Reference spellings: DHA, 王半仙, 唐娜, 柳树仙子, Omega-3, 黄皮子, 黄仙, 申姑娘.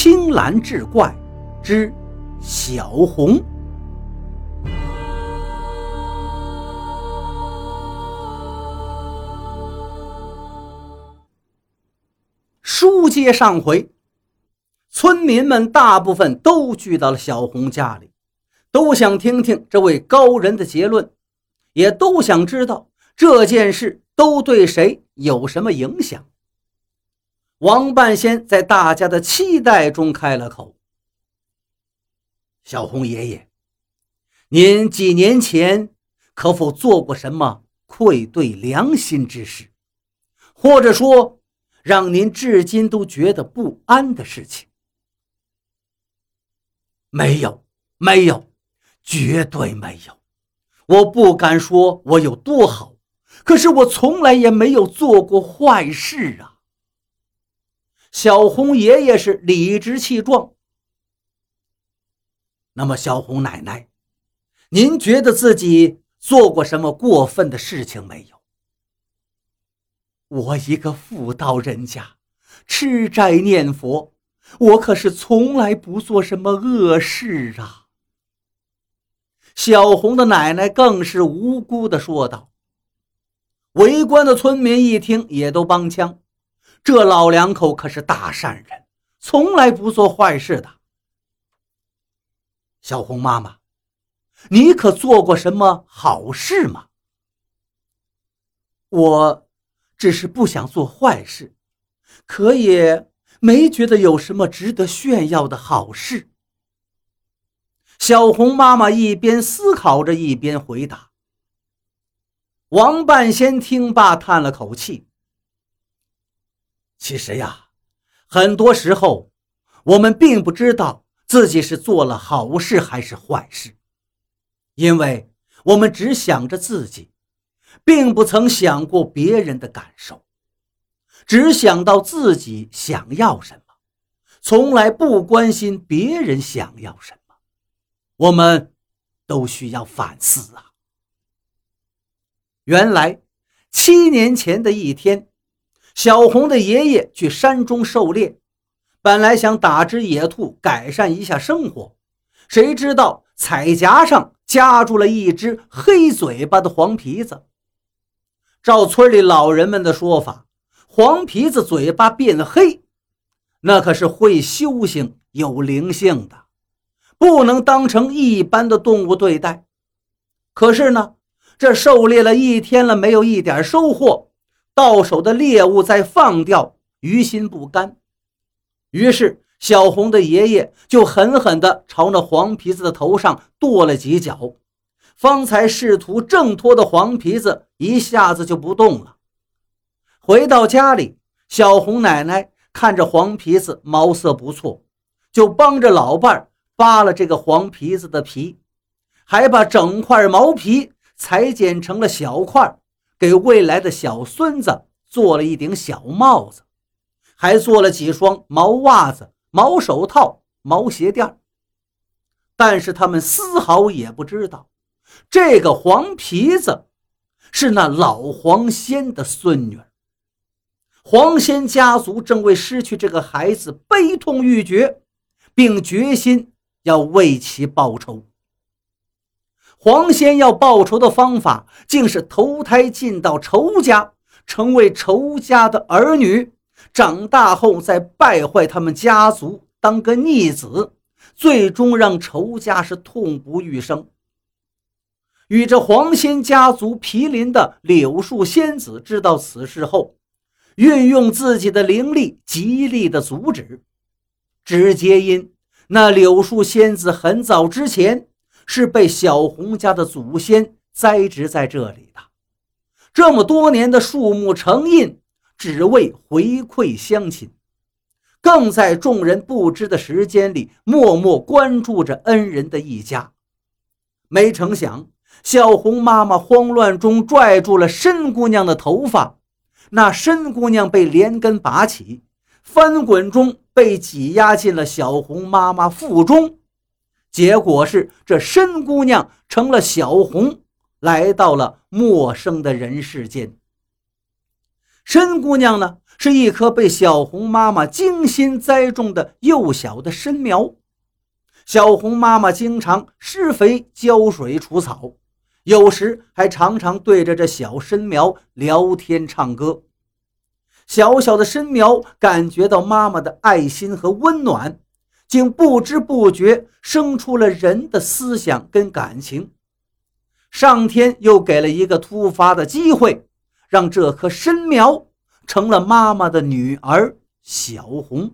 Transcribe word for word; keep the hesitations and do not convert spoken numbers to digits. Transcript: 青蓝志怪之小红。书接上回，村民们大部分都聚到了小红家里，都想听听这位高人的结论，也都想知道这件事都对谁有什么影响。王半仙在大家的期待中开了口：小红爷爷，您几年前可否做过什么愧对良心之事，或者说让您至今都觉得不安的事情？没有，没有，绝对没有。我不敢说我有多好，可是我从来也没有做过坏事啊。小红爷爷是理直气壮。那么小红奶奶，您觉得自己做过什么过分的事情没有？我一个妇道人家，吃斋念佛，我可是从来不做什么恶事啊。小红的奶奶更是无辜地说道。围观的村民一听也都帮腔，这老两口可是大善人，从来不做坏事的。小红妈妈，你可做过什么好事吗？我只是不想做坏事，可也没觉得有什么值得炫耀的好事。小红妈妈一边思考着一边回答。王半仙听罢叹了口气。其实呀，很多时候我们并不知道自己是做了好事还是坏事，因为我们只想着自己，并不曾想过别人的感受，只想到自己想要什么，从来不关心别人想要什么。我们都需要反思啊。原来七年前的一天，小红的爷爷去山中狩猎，本来想打只野兔改善一下生活，谁知道彩夹上夹住了一只黑嘴巴的黄皮子。照村里老人们的说法，黄皮子嘴巴变黑，那可是会修行有灵性的，不能当成一般的动物对待。可是呢，这狩猎了一天了，没有一点收获，到手的猎物再放掉，于心不甘。于是小红的爷爷就狠狠地朝那黄皮子的头上跺了几脚，方才试图挣脱的黄皮子一下子就不动了。回到家里，小红奶奶看着黄皮子毛色不错，就帮着老伴扒了这个黄皮子的皮，还把整块毛皮裁剪成了小块，给未来的小孙子做了一顶小帽子，还做了几双毛袜子、毛手套、毛鞋垫。但是他们丝毫也不知道，这个黄皮子是那老黄仙的孙女。黄仙家族正为失去这个孩子悲痛欲绝，并决心要为其报仇。黄仙要报仇的方法，竟是投胎进到仇家，成为仇家的儿女，长大后再败坏他们家族，当个逆子，最终让仇家是痛不欲生。与这黄仙家族毗邻的柳树仙子知道此事后，运用自己的灵力极力的阻止，直接因那柳树仙子很早之前是被小红家的祖先栽植在这里的，这么多年的树木成荫，只为回馈乡亲，更在众人不知的时间里默默关注着恩人的一家。没成想，小红妈妈慌乱中拽住了申姑娘的头发，那申姑娘被连根拔起，翻滚中被挤压进了小红妈妈腹中。结果是这申姑娘成了小红，来到了陌生的人世间。申姑娘呢，是一棵被小红妈妈精心栽种的幼小的参苗。小红妈妈经常施肥、浇水、除草，有时还常常对着这小参苗聊天唱歌。小小的参苗感觉到妈妈的爱心和温暖，竟不知不觉生出了人的思想跟感情。上天又给了一个突发的机会，让这棵参苗成了妈妈的女儿小红。